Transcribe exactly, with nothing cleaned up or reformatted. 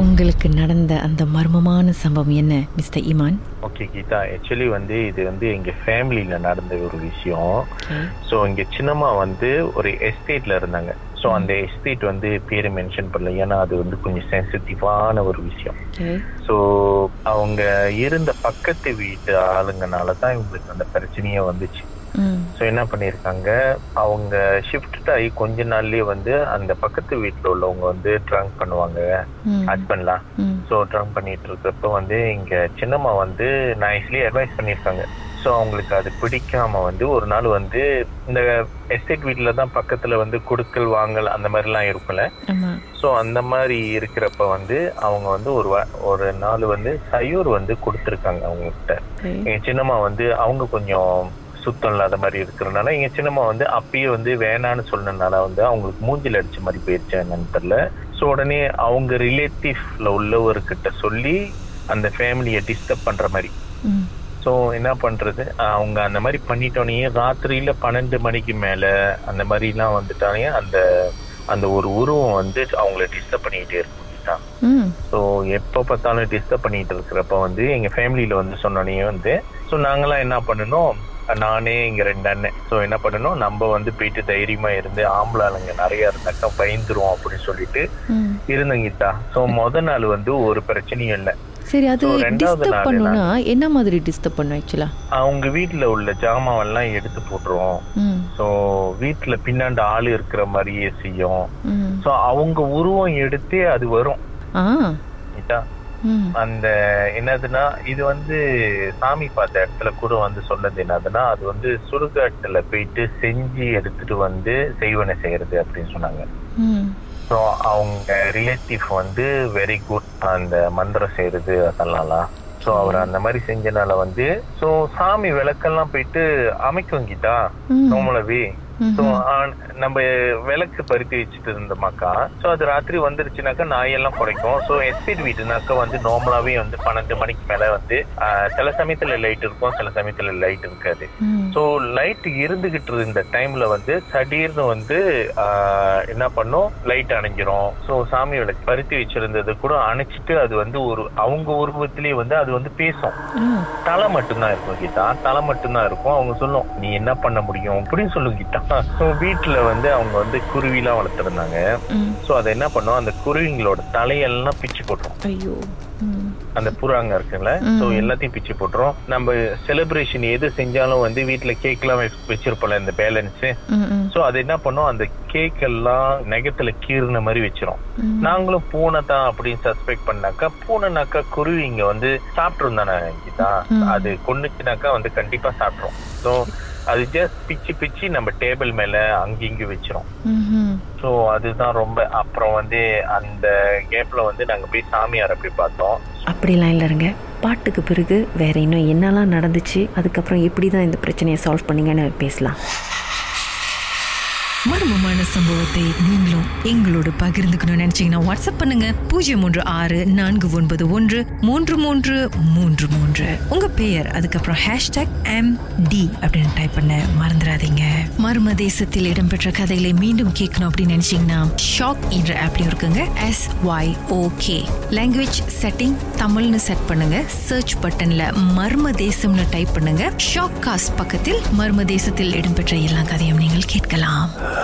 உங்களுக்கு நடந்த அந்த மர்மமான சம்பவம் என்ன மிஸ்டர் ஈமான்? ஓகே கீதா, ஆக்சுவலி வந்து இது வந்து எங்கள் ஃபேமிலியில் நடந்த ஒரு விஷயம். ஸோ இங்கே சின்னம்மா வந்து ஒரு எஸ்டேட்டில் இருந்தாங்க. ஸோ அந்த எஸ்டேட் வந்து பேரை மென்ஷன் பண்ணல, ஏன்னா அது வந்து கொஞ்சம் சென்சிட்டிவான ஒரு விஷயம். ஸோ அவங்க இருந்த பக்கத்து வீட்டு ஆளுங்கனால தான் இவங்களுக்கு அந்த பிரச்சனையே வந்துச்சு. ஸோ என்ன பண்ணியிருக்காங்க, அவங்க ஷிஃப்ட் ஆகி கொஞ்ச நாள்லயே வந்து அந்த பக்கத்து வீட்டில் உள்ளவங்க வந்து ட்ரங்க் பண்ணுவாங்க, ஹஸ்பண்ட்லாம். ஸோ ட்ரங்க் பண்ணிட்டு இருக்கிறப்ப வந்து இங்கே சின்னம்மா வந்து நைஸ்லி அட்வைஸ் பண்ணியிருக்காங்க. ஸோ அவங்களுக்கு அது பிடிக்காம வந்து ஒரு நாள் வந்து இந்த எஸ்டேட் வீட்டில் தான் பக்கத்தில் வந்து கொடுக்கல் வாங்கல் அந்த மாதிரிலாம் இருக்கும்ல. ஸோ அந்த மாதிரி இருக்கிறப்ப வந்து அவங்க வந்து ஒரு ஒரு நாள் வந்து சயூர் வந்து கொடுத்துருக்காங்க அவங்ககிட்ட. எங்கள் சின்னம்மா வந்து அவங்க கொஞ்சம் சுத்தம் இல்லாத மாதிரி இருக்கிறதுனால எங்கள் சின்னம்மா வந்து அப்பயே வந்து வேணான்னு சொன்னதுனால வந்து அவங்களுக்கு மூஞ்சில் அடிச்ச மாதிரி போயிடுச்சு என்னன்னு தெரியல. ஸோ உடனே அவங்க ரிலேட்டிவ்ல உள்ளவர்கிட்ட சொல்லி அந்த ஃபேமிலியை டிஸ்டர்ப் பண்ணுற மாதிரி. ஸோ என்ன பண்ணுறது, அவங்க அந்த மாதிரி பண்ணிட்டோன்னே ராத்திரியில் பன்னெண்டு மணிக்கு மேலே அந்த மாதிரிலாம் வந்துட்டானே அந்த அந்த ஒரு உருவம் வந்து அவங்கள டிஸ்டர்ப் பண்ணிக்கிட்டே இருக்கும். ஸோ எப்போ பார்த்தாலும் டிஸ்டர்ப் பண்ணிகிட்டு இருக்கிறப்ப வந்து எங்கள் ஃபேமிலியில் வந்து சொன்னோன்னே வந்து ஸோ நாங்களாம் என்ன பண்ணணும், நானே இங்க ரெண்டு அண்ணன். ஸோ என்ன பண்ணணும், நம்ம வந்து போயிட்டு தைரியமா இருந்து ஆம்பளை ஆளுங்க நிறைய இருந்தாக்கா பயந்துருவோம் அப்படின்னு சொல்லிட்டு இருந்தீங்கதா. ஸோ முத நாள் வந்து ஒரு பிரச்சனையும் இல்லை. சரி, அது டிஸ்டர்ப் பண்ணுனா என்ன மாதிரி டிஸ்டர்ப் பண்ணும்? ஆக்சுவலா அவங்க வீட்ல உள்ள ஜாமான் எல்லாம் எடுத்து போட்டுருவோம். ஸோ வீட்டுல பின்னாண்டு ஆள் இருக்கிற மாதிரியே செய்யும். ஸோ அவங்க உருவம் எடுத்தே அது வரும். அந்த என்னதுன்னா இது வந்து சாமி பார்த்த இடத்துல கூட வந்து சொன்னது என்னதுன்னா அது வந்து சுடுகாட்டுல போயிட்டு செஞ்சு எடுத்துட்டு வந்து செய்வனை செய்யறது அப்படின்னு சொன்னாங்க. ஸோ அவங்க ரிலேட்டிவ் வந்து வெரி குட் அந்த மந்திரம் செய்யறது அதெல்லாம். ஸோ அவர் அந்த மாதிரி செஞ்சனால வந்து ஸோ சாமி விளக்கெல்லாம் போயிட்டு அமைக்கும் கீதா சோமலவி. ஸோ நம்ம விளக்கு பருத்தி வச்சுட்டு இருந்தோமாக்கா. ஸோ அது ராத்திரி வந்துருச்சுனாக்கா நாயெல்லாம் குறைக்கும். ஸோ எஸ்பீட் வீடுனாக்கா வந்து நார்மலாவே வந்து பன்னெண்டு மணிக்கு மேல வந்து சில சமயத்துல லைட் இருக்கும், சில சமயத்துல லைட் இருக்காது. ஸோ லைட் இருந்துகிட்டு இருந்த டைம்ல வந்து சடீர்னு வந்து என்ன பண்ணும், லைட் அணைஞ்சிரும். ஸோ சாமி விளக்கு பருத்தி வச்சிருந்தது கூட அணைச்சிட்டு அது வந்து ஒரு அவங்க உருவத்திலேயே வந்து அது வந்து பேசும். தலை மட்டும்தான் இருக்கும் கீதா, தலை மட்டும்தான் இருக்கும். அவங்க சொல்லும் நீ என்ன பண்ண முடியும் அப்படின்னு சொல்லும் கீதா. வீட்டுல வந்து அவங்க வந்து குருவி எல்லாம் வளர்த்திருந்தாங்க. சோ அதை என்ன பண்ணுவோம், அந்த குருவிங்களோட தலையெல்லாம் பிச்சு போட்டுரும். அந்த புறாங்க இருக்குல்ல, சோ எல்லாத்தையும் பிச்சு போட்டுரும். நம்ம செலிப்ரேஷன் எது செஞ்சாலும் வந்து வீட்டுல கேக் எல்லாம் வச்சிருப்போம்ல, இந்த பேலன்ஸ். சோ அது என்ன பண்ணுவோம், அந்த கேக் எல்லாம் நகத்துல கீறுன மாதிரி வச்சிரும். நாங்களும் பூனை தான் அப்படின்னு சஸ்பெக்ட் பண்ணாக்கா, பூனைனாக்கா குருவி இங்க வந்து சாப்பிட்டுரும் தானே கீதான், அது கொண்டுச்சுனாக்கா வந்து கண்டிப்பா சாப்பிட்றோம். சோ அது ஜஸ்ட் பிச்சு பிச்சு நம்ம டேபிள் மேல அங்கிங்கு வச்சிரும். ஸோ அதுதான் ரொம்ப. அப்புறம் வந்து அந்த கேப்ல வந்து நாங்க போய் சாமியாரை போய் பார்த்தோம். அப்படிலாம் இல்லைங்க, பாட்டுக்கு பிறகு வேற இன்னும் என்னெல்லாம் நடந்துச்சு, அதுக்கப்புறம் எப்படிதான் இந்த பிரச்சனையை சால்வ் பண்ணீங்கன்னு பேசலாம். மர்மமான சம்பவத்தை நீங்களும் எங்களோடு பகிர்ந்துக்கணும்னு நினைச்சீங்கன்னா வாட்ஸ்அப் பண்ணுங்க பூஜ்ஜியம் ஒன்று ஆறு நான்கு ஒன்பது ஒன்று மூன்று மூன்று மூன்று மூன்று. உங்க பெயர் அதுக்கப்புறம் ஹேஷ்டாக் எம் டி அப்படின்னு டைப் பண்ண மறந்துடாதீங்க. மர்ம தேசத்தில் இடம்பெற்ற கதைகளை மீண்டும் கேட்கணும் அப்படின்னு நினைச்சீங்கன்னா ஷாக் என்ற ஆப்லயும் இருக்குங்க. S Y okay language setting தமிழ்னு செட் பண்ணுங்க. சர்ச் பட்டன்ல மர்ம தேசம்னு டைப் பண்ணுங்க. ஷாக் காஸ்ட் பக்கத்தில் மர்ம தேசத்தில் இடம்பெற்ற எல்லா கதையும் நீங்கள் கேட்கலாம்.